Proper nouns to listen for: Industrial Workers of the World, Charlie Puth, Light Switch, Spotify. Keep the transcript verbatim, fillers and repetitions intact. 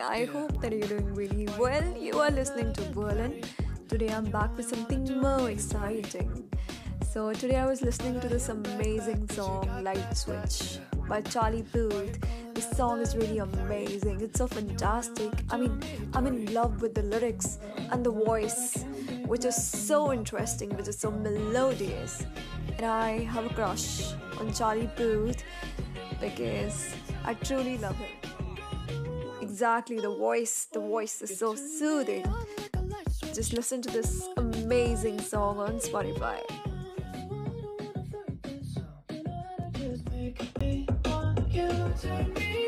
I hope that you're doing really well. You are listening to Berlin. Today I'm back with something more exciting. So today I was listening to this amazing song, Light Switch, by Charlie Puth. This song is really amazing. It's so fantastic. I mean, I'm in love with the lyrics and the voice, which is so interesting, which is so melodious. And I have a crush on Charlie Puth because I truly love him. Exactly, the voice, the voice is so soothing. Just listen to this amazing song on Spotify. You turn me